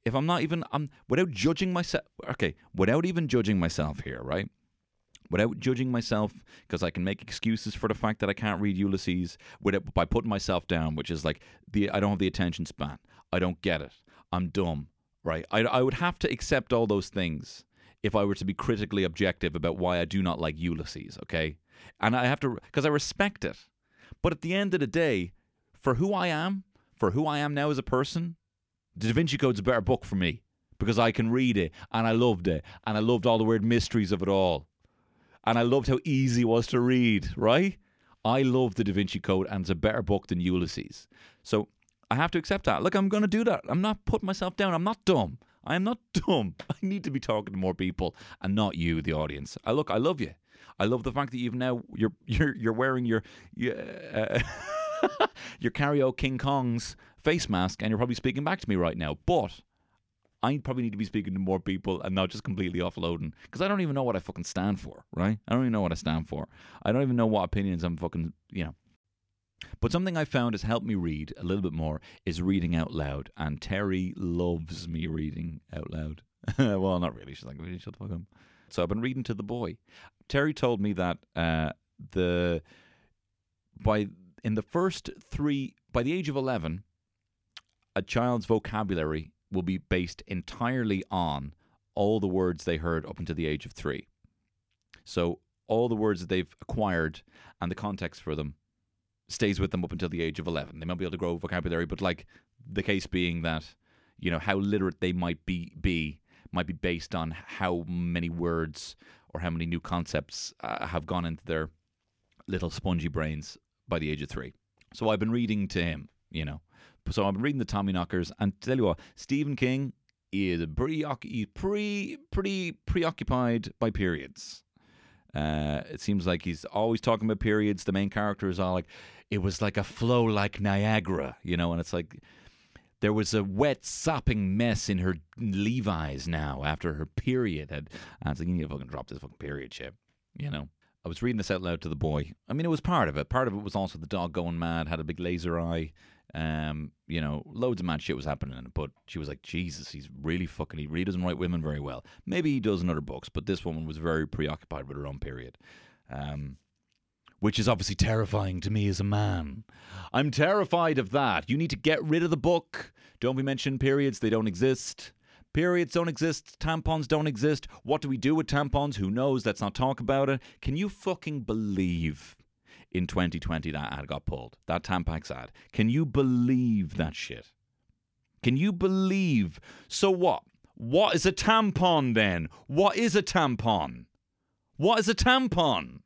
If I'm not even, without judging myself. Okay, without even judging myself here, right? Without judging myself, because I can make excuses for the fact that I can't read Ulysses by putting myself down, which is like, I don't have the attention span. I don't get it. I'm dumb, right? I would have to accept all those things if I were to be critically objective about why I do not like Ulysses, okay? And I have to, because I respect it. But at the end of the day, for who I am now as a person, The Da Vinci Code's a better book for me, because I can read it, and I loved it, and I loved all the weird mysteries of it all. And I loved how easy it was to read, right? I loved the Da Vinci Code, and it's a better book than Ulysses. So I have to accept that. Look, I'm going to do that. I'm not putting myself down. I'm not dumb. I am not dumb. I need to be talking to more people, and not you, the audience. Look, I love you. I love the fact that you've now you're wearing your karaoke King Kong's face mask, and you're probably speaking back to me right now. But I probably need to be speaking to more people and not just completely offloading, because I don't even know what I fucking stand for, right? I don't even know what I stand for. I don't even know what opinions I'm fucking, you know. But something I found has helped me read a little bit more is reading out loud, and Terry loves me reading out loud. Well, not really. She's like, shut the fuck up. So I've been reading to the boy. Terry told me that by the age of 11, a child's vocabulary will be based entirely on all the words they heard up until the age of 3. So all the words that they've acquired and the context for them stays with them up until the age of 11. They might be able to grow vocabulary, but like the case being that, you know, how literate they might be might be based on how many words or how many new concepts have gone into their little spongy brains by the age of 3. So I've been reading to him, you know. So I've been reading The Tommyknockers, and tell you what, Stephen King is pretty preoccupied by periods. It seems like he's always talking about periods. The main character is all like, it was like a flow like Niagara, you know, and it's like, there was a wet, sopping mess in her Levi's now after her period had. I was like, you need to fucking drop this fucking period shit, you know. I was reading this out loud to the boy. I mean, it was part of it. Part of it was also the dog going mad, had a big laser eye. You know, loads of mad shit was happening in it, but she was like, Jesus, he's really fucking, he really doesn't write women very well. Maybe he does in other books, but this woman was very preoccupied with her own period. Which is obviously terrifying to me as a man. I'm terrified of that. You need to get rid of the book. Don't be mentioning periods. They don't exist. Periods don't exist. Tampons don't exist. What do we do with tampons? Who knows? Let's not talk about it. Can you fucking believe in 2020 that ad got pulled? That Tampax ad. Can you believe that shit? Can you believe? So what? What is a tampon then? What is a tampon? What is a tampon?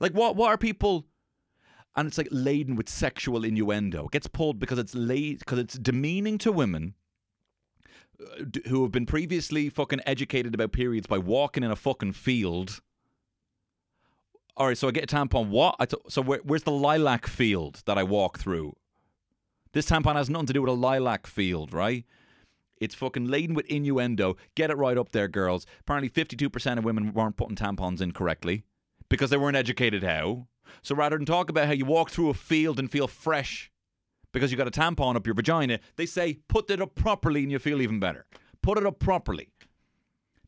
Like, what are people... And it's like laden with sexual innuendo. It gets pulled because it's demeaning to women who have been previously fucking educated about periods by walking in a fucking field. All right, so I get a tampon. What? So where's the lilac field that I walk through? This tampon has nothing to do with a lilac field, right? It's fucking laden with innuendo. Get it right up there, girls. Apparently 52% of women weren't putting tampons in correctly because they weren't educated how. So rather than talk about how you walk through a field and feel fresh because you got a tampon up your vagina, they say put it up properly and you feel even better. Put it up properly.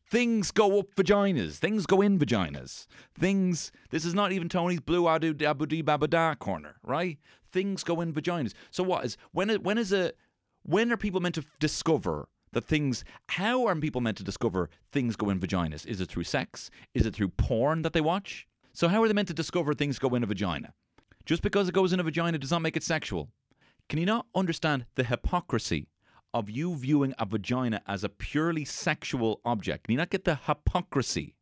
Things go up vaginas. Things go in vaginas. Things, this is not even Tony's blue abu-dee-babu-da corner, right? Things go in vaginas. So what is, when are people meant to discover the things, how are people meant to discover things go in vaginas? Is it through sex? Is it through porn that they watch? So how are they meant to discover things go in a vagina? Just because it goes in a vagina does not make it sexual. Can you not understand the hypocrisy of you viewing a vagina as a purely sexual object? Can you not get the hypocrisy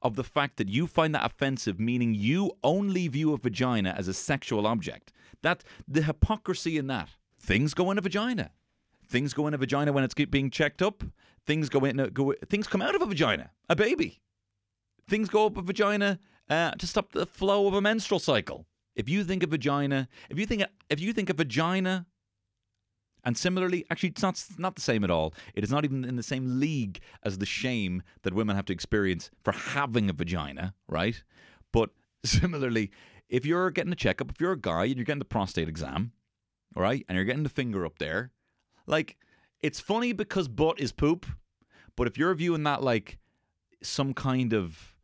of the fact that you find that offensive, meaning you only view a vagina as a sexual object? That the hypocrisy in that. Things go in a vagina. Things go in a vagina when it's being checked up. Things go in. Things come out of a vagina. A baby. Things go up a vagina to stop the flow of a menstrual cycle. If you think a vagina, if you think a vagina. And similarly, actually, it's not the same at all. It is not even in the same league as the shame that women have to experience for having a vagina, right? But similarly, if you're getting a checkup, if you're a guy and you're getting the prostate exam, all right, and you're getting the finger up there, like, it's funny because butt is poop, but if you're viewing that like some kind of,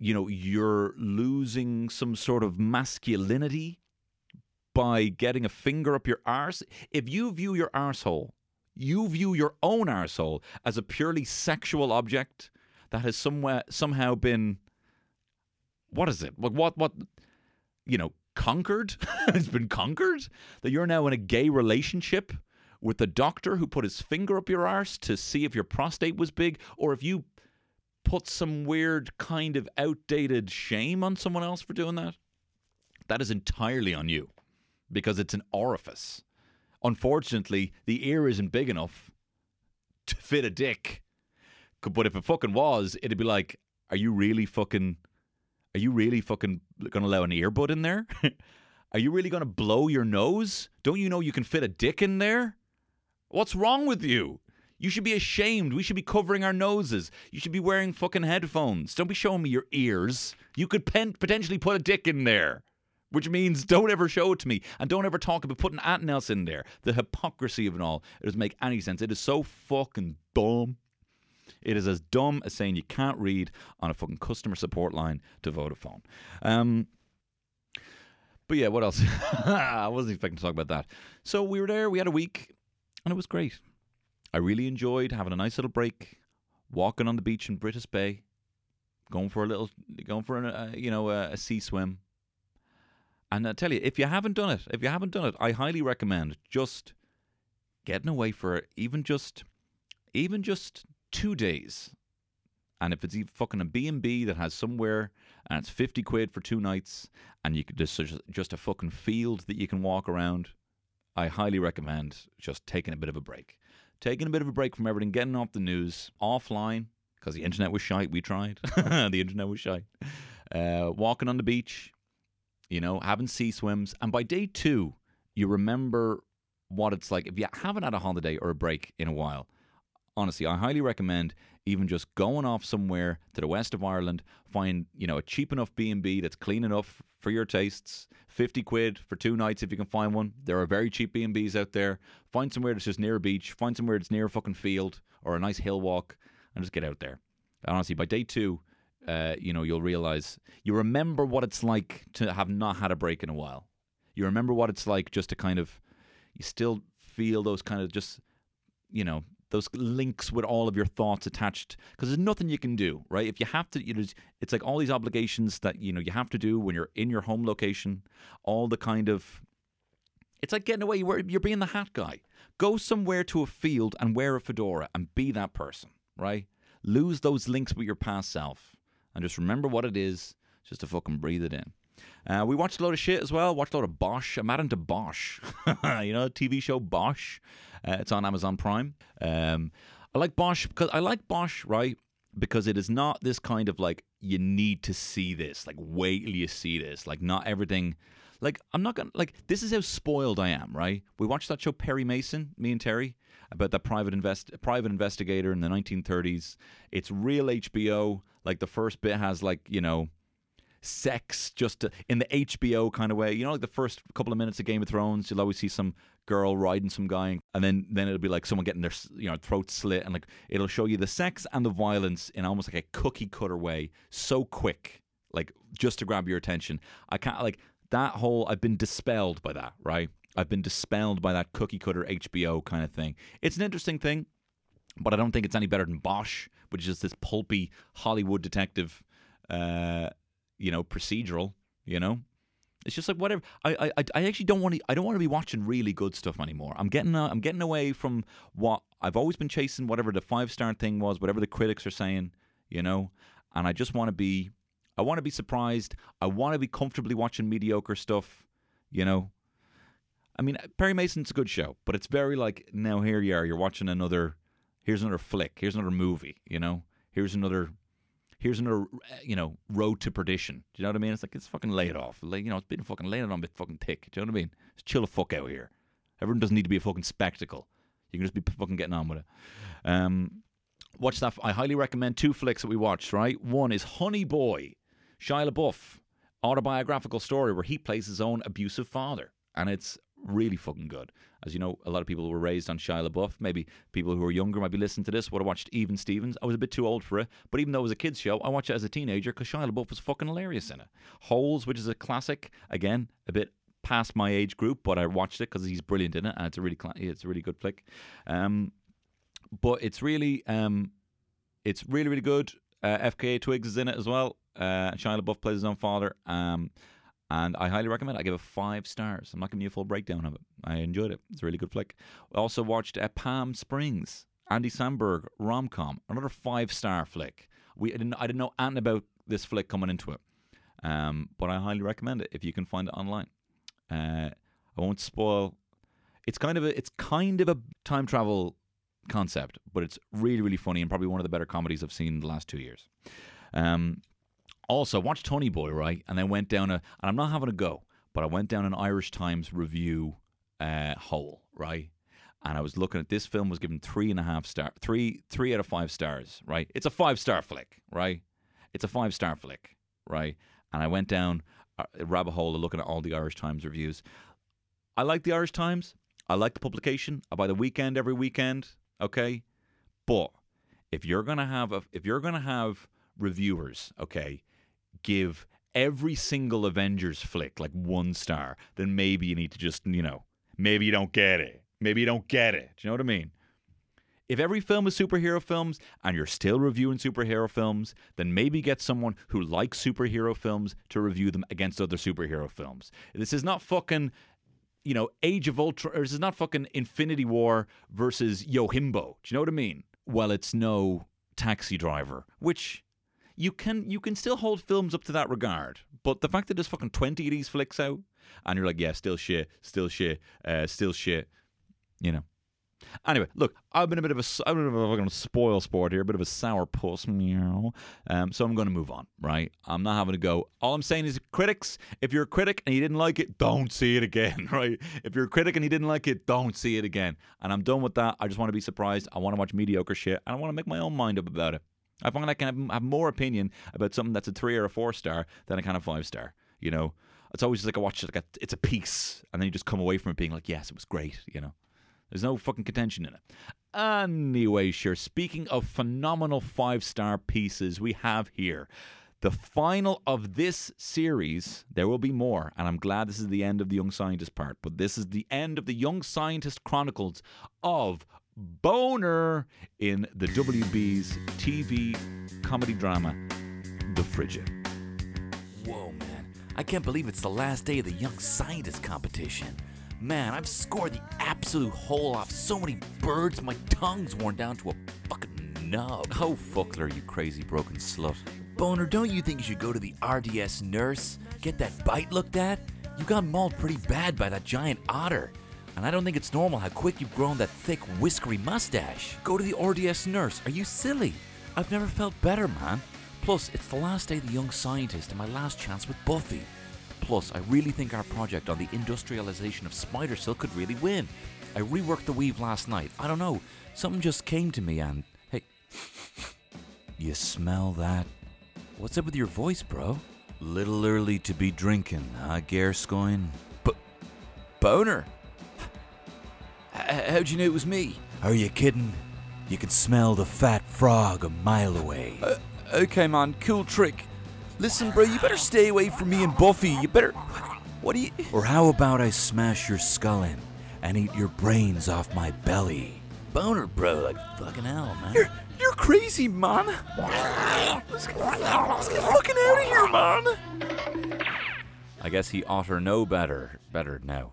you know, you're losing some sort of masculinity by getting a finger up your arse. If you view your arsehole, you view your own arsehole as a purely sexual object that has somehow been, what is it? What, you know, conquered? It's been conquered? That you're now in a gay relationship with the doctor who put his finger up your arse to see if your prostate was big, or if you put some weird kind of outdated shame on someone else for doing that. That is entirely on you. Because it's an orifice. Unfortunately, the ear isn't big enough to fit a dick. But if it fucking was, it'd be like, are you really fucking gonna allow an earbud in there? Are you really gonna blow your nose? Don't you know you can fit a dick in there? What's wrong with you? You should be ashamed. We should be covering our noses. You should be wearing fucking headphones. Don't be showing me your ears. You could potentially put a dick in there. Which means don't ever show it to me and don't ever talk about putting anything else in there. The hypocrisy of it all. It doesn't make any sense. It is so fucking dumb. It is as dumb as saying you can't read on a fucking customer support line to Vodafone. But yeah, what else? I wasn't expecting to talk about that. So we were there. We had a week and it was great. I really enjoyed having a nice little break, walking on the beach in British Bay, going for a sea swim. And I tell you, if you haven't done it, I highly recommend just getting away for even just 2 days. And if it's even fucking a B&B that has somewhere and it's 50 quid for 2 nights and you could just a fucking field that you can walk around, I highly recommend just taking a bit of a break from everything, getting off the news, offline, because the internet was shite. We tried. The internet was shite. Walking on the beach. You know, having sea swims. And by day 2, you remember what it's like. If you haven't had a holiday or a break in a while, honestly, I highly recommend even just going off somewhere to the west of Ireland, find, you know, a cheap enough B&B that's clean enough for your tastes. 50 quid for 2 nights if you can find one. There are very cheap B&Bs out there. Find somewhere that's just near a beach. Find somewhere that's near a fucking field or a nice hill walk and just get out there. And honestly, by day 2, you know, you'll realize, you remember what it's like to have not had a break in a while. You remember what it's like just to kind of, you still feel those kind of just, you know, those links with all of your thoughts attached, because there's nothing you can do, right? If you have to, you know, it's like all these obligations that, you know, you have to do when you're in your home location, all the kind of, it's like getting away where you're being the hat guy. Go somewhere to a field and wear a fedora and be that person, right? Lose those links with your past self. And just remember what it is, just to fucking breathe it in. We watched a load of shit as well. Watched a load of Bosch. I'm adding to Bosch. You know, TV show Bosch. It's on Amazon Prime. I like Bosch because I like Bosch, right? because it is not this kind of like, you need to see this, like wait till you see this, like not everything, like I'm not gonna, like this is how spoiled I am, right? We watched that show Perry Mason, me and Terry, about that private investigator in the 1930s. It's real HBO. Like the first bit has like, you know, sex just to, in the HBO kind of way, you know, like the first couple of minutes of Game of Thrones, you'll always see some girl riding some guy, and then it'll be like someone getting their, you know, throat slit, and like it'll show you the sex and the violence in almost like a cookie cutter way, so quick, like just to grab your attention. I can't, like that whole, I've been dispelled by that, right? I've been dispelled by that cookie cutter HBO kind of thing. It's an interesting thing, but I don't think it's any better than Bosch, which is just this pulpy Hollywood detective, you know, procedural, you know, it's just like whatever. I actually don't want to. I don't want to be watching really good stuff anymore. I'm getting away from what I've always been chasing. Whatever the 5-star thing was, whatever the critics are saying, you know. And I just want to be. I want to be surprised. I want to be comfortably watching mediocre stuff, you know. I mean, Perry Mason's a good show, but it's very like, now here you are. You're watching another. Here's another flick. Here's another movie. You know. Here's another, you know, road to perdition. Do you know what I mean? It's like, it's fucking laid off. Like, you know, it's been fucking laid on a bit fucking thick. Do you know what I mean? Just chill the fuck out here. Everyone doesn't need to be a fucking spectacle. You can just be fucking getting on with it. Watch that. I highly recommend 2 flicks that we watched, right? One is Honey Boy, Shia LaBeouf, autobiographical story where he plays his own abusive father. And it's really fucking good. As you know, a lot of people were raised on Shia LaBeouf. Maybe people who are younger might be listening to this would have watched Even Stevens. I was a bit too old for it, but even though it was a kids show, I watched it as a teenager because Shia LaBeouf was fucking hilarious in it. Holes, which is a classic, again, a bit past my age group, but I watched it because he's brilliant in it, and it's a really good flick. But it's really good. FKA Twigs is in it as well. Shia LaBeouf plays his own father. And I highly recommend it. I give it 5 stars. I'm not giving you a full breakdown of it. I enjoyed it. It's a really good flick. I also watched Palm Springs, Andy Samberg rom-com, another 5-star flick. I didn't know anything about this flick coming into it, but I highly recommend it if you can find it online. I won't spoil. It's kind of a time travel concept, but it's really, really funny and probably one of the better comedies I've seen in the last 2 years. Also, watched Honey Boy, right? And I went down and I'm not having a go, but I went down an Irish Times review hole, right? And I was looking at this film, was given 3 out of 5 stars, right? It's a 5-star flick, right? It's a 5-star flick, right? And I went down a rabbit hole of looking at all the Irish Times reviews. I like the Irish Times. I like the publication. I buy The Weekend every weekend, okay? But if you're gonna have reviewers, okay, give every single Avengers flick like 1 star, then maybe you need to just, you know, maybe you don't get it. Do you know what I mean? If every film is superhero films and you're still reviewing superhero films, then maybe get someone who likes superhero films to review them against other superhero films. This is not fucking, you know, Age of Ultron, or this is not fucking Infinity War versus Yojimbo. Do you know what I mean? Well, it's no Taxi Driver, which... You can still hold films up to that regard, but the fact that there's fucking 20 of these flicks out, and you're like, yeah, still shit, you know. Anyway, look, I'm a spoil sport here, a bit of a sour puss, meow. So I'm going to move on, right? I'm not having a go. All I'm saying is, critics, if you're a critic and you didn't like it, don't see it again, right? If you're a critic and you didn't like it, don't see it again. And I'm done with that. I just want to be surprised. I want to watch mediocre shit, and I want to make my own mind up about it. I find I can have more opinion about something that's a 3 or a 4 star than I can a 5 star. You know, it's always just like I watch it like it's a piece, and then you just come away from it being like, yes, it was great. You know, there's no fucking contention in it. Anyway, sure. Speaking of phenomenal 5-star pieces, we have here the final of this series. There will be more, and I'm glad this is the end of the Young Scientist part. But this is the end of the Young Scientist Chronicles of Boner in the WB's TV comedy drama, The Frigid. Whoa, man. I can't believe it's the last day of the Young Scientist competition. Man, I've scored the absolute hole off so many birds, my tongue's worn down to a fucking nub. Oh, Fuckler, you crazy broken slut. Boner, don't you think you should go to the RDS nurse? Get that bite looked at? You got mauled pretty bad by that giant otter. And I don't think it's normal how quick you've grown that thick, whiskery mustache. Go to the RDS nurse. Are you silly? I've never felt better, man. Plus, it's the last day of the young scientist and my last chance with Buffy. Plus, I really think our project on the industrialization of spider silk could really win. I reworked the weave last night. I don't know, something just came to me and... Hey, you smell that? What's up with your voice, bro? Little early to be drinking, huh, Garscoigne? Boner? How'd you know it was me? Are you kidding? You can smell the fat frog a mile away. Okay, man, cool trick. Listen, bro, you better stay away from me and Buffy. You better... What do you... Or how about I smash your skull in and eat your brains off my belly? Boner, bro, like fucking hell, man. You're crazy, man. Let's get fucking out of here, man. I guess he ought to know better now.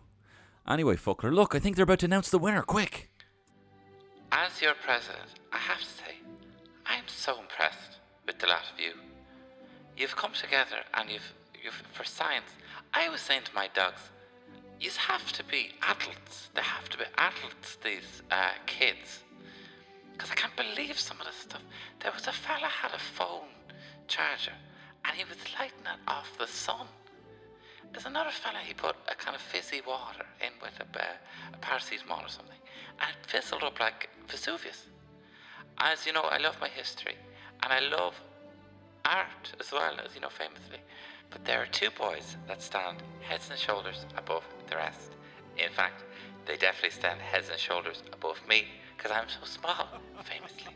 Anyway, fucker, look, I think they're about to announce the winner, quick. As your president, I have to say, I am so impressed with the lot of you. You've come together and you've for science, I was saying to my dogs, you have to be adults. They have to be adults, these kids. Because I can't believe some of this stuff. There was a fella had a phone charger and he was lighting it off the sun. There's another fella, he put a kind of fizzy water in with a paracetamol or something, and it fizzled up like Vesuvius. As you know, I love my history, and I love art as well, as you know, famously. But there are two boys that stand heads and shoulders above the rest. In fact, they definitely stand heads and shoulders above me, because I'm so small, famously.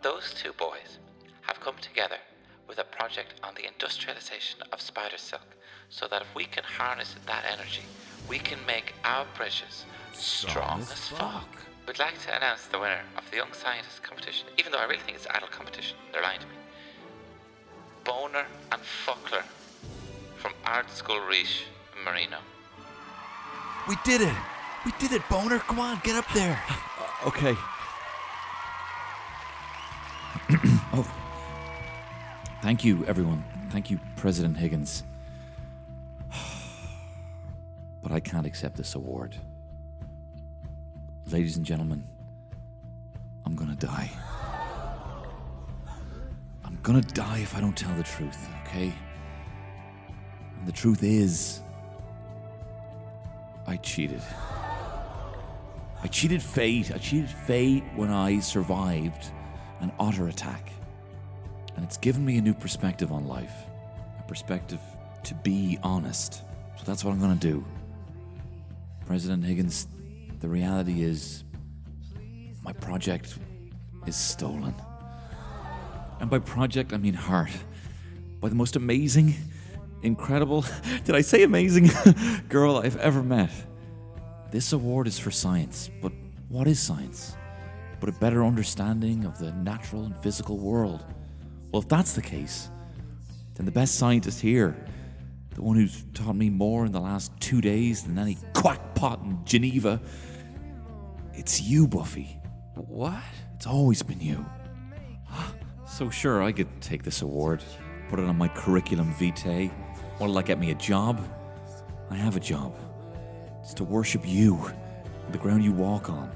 Those two boys have come together with a project on the industrialization of spider silk, so that if we can harness that energy, we can make our bridges strong as fuck. We'd like to announce the winner of the Young Scientist competition, even though I really think it's adult competition, they're lying to me. Boner and Fuckler from Art School Riche in Marino. We did it, Boner, come on, get up there. Okay. Oh. Thank you, everyone. Thank you, President Higgins. But I can't accept this award. Ladies and gentlemen, I'm gonna die. I'm gonna die if I don't tell the truth, okay? And the truth is, I cheated. I cheated fate. I cheated fate when I survived an otter attack. And it's given me a new perspective on life. A perspective to be honest. So that's what I'm going to do. President Higgins, the reality is my project is stolen. And by project, I mean heart. By the most amazing, incredible, did I say amazing, girl I've ever met. This award is for science, but what is science? But a better understanding of the natural and physical world. Well, if that's the case, then the best scientist here, the one who's taught me more in the last 2 days than any quackpot in Geneva, it's you, Buffy. What? It's always been you. So sure, I could take this award, put it on my curriculum vitae. What'll that get me, a job? I have a job. It's to worship you and the ground you walk on.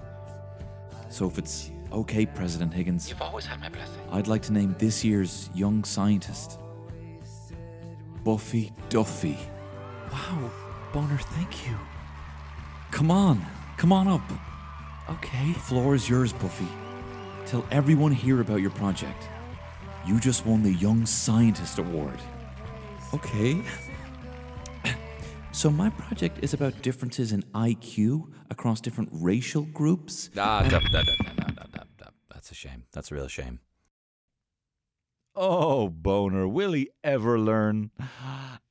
So if it's... Okay, President Higgins. You've always had my blessing. I'd like to name this year's young scientist Buffy Duffy. Wow, Boner, thank you. Come on up. Okay. The floor is yours, Buffy. Tell everyone here about your project. You just won the Young Scientist Award. Okay. So my project is about differences in IQ across different racial groups. That's a shame. That's a real shame. Oh, Boner, will he ever learn?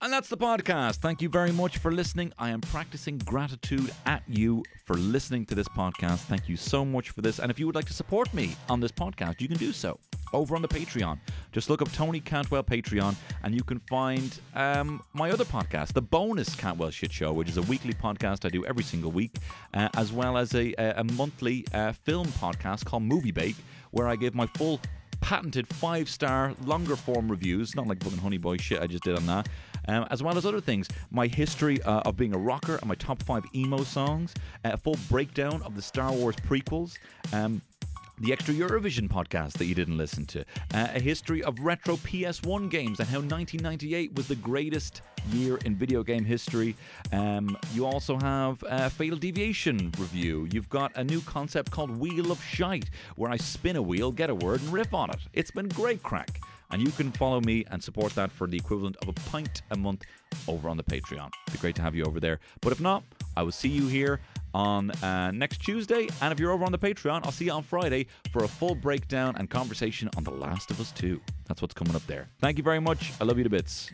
And that's the podcast. Thank you very much for listening. I am practicing gratitude at you for listening to this podcast. Thank you so much for this. And if you would like to support me on this podcast, you can do so over on the Patreon. Just look up Tony Cantwell Patreon and you can find my other podcast, The Bonus Cantwell Shit Show, which is a weekly podcast I do every single week, as well as a monthly film podcast called Movie Bake, where I give my full patented 5-star longer form reviews, not like fucking Honey Boy shit I just did on that, as well as other things, my history of being a rocker and my top 5 emo songs, a full breakdown of the Star Wars prequels, the extra Eurovision podcast that you didn't listen to, a history of retro PS1 games and how 1998 was the greatest year in video game history. You also have a Fatal Deviation review. You've got a new concept called Wheel of Shite, where I spin a wheel, get a word, and riff on it. It's been great crack. And you can follow me and support that for the equivalent of a pint a month over on the Patreon. It'd be great to have you over there. But if not, I will see you here on next Tuesday. And if you're over on the Patreon, I'll see you on Friday for a full breakdown and conversation on The Last of Us 2. That's what's coming up there. Thank you very much. I love you to bits.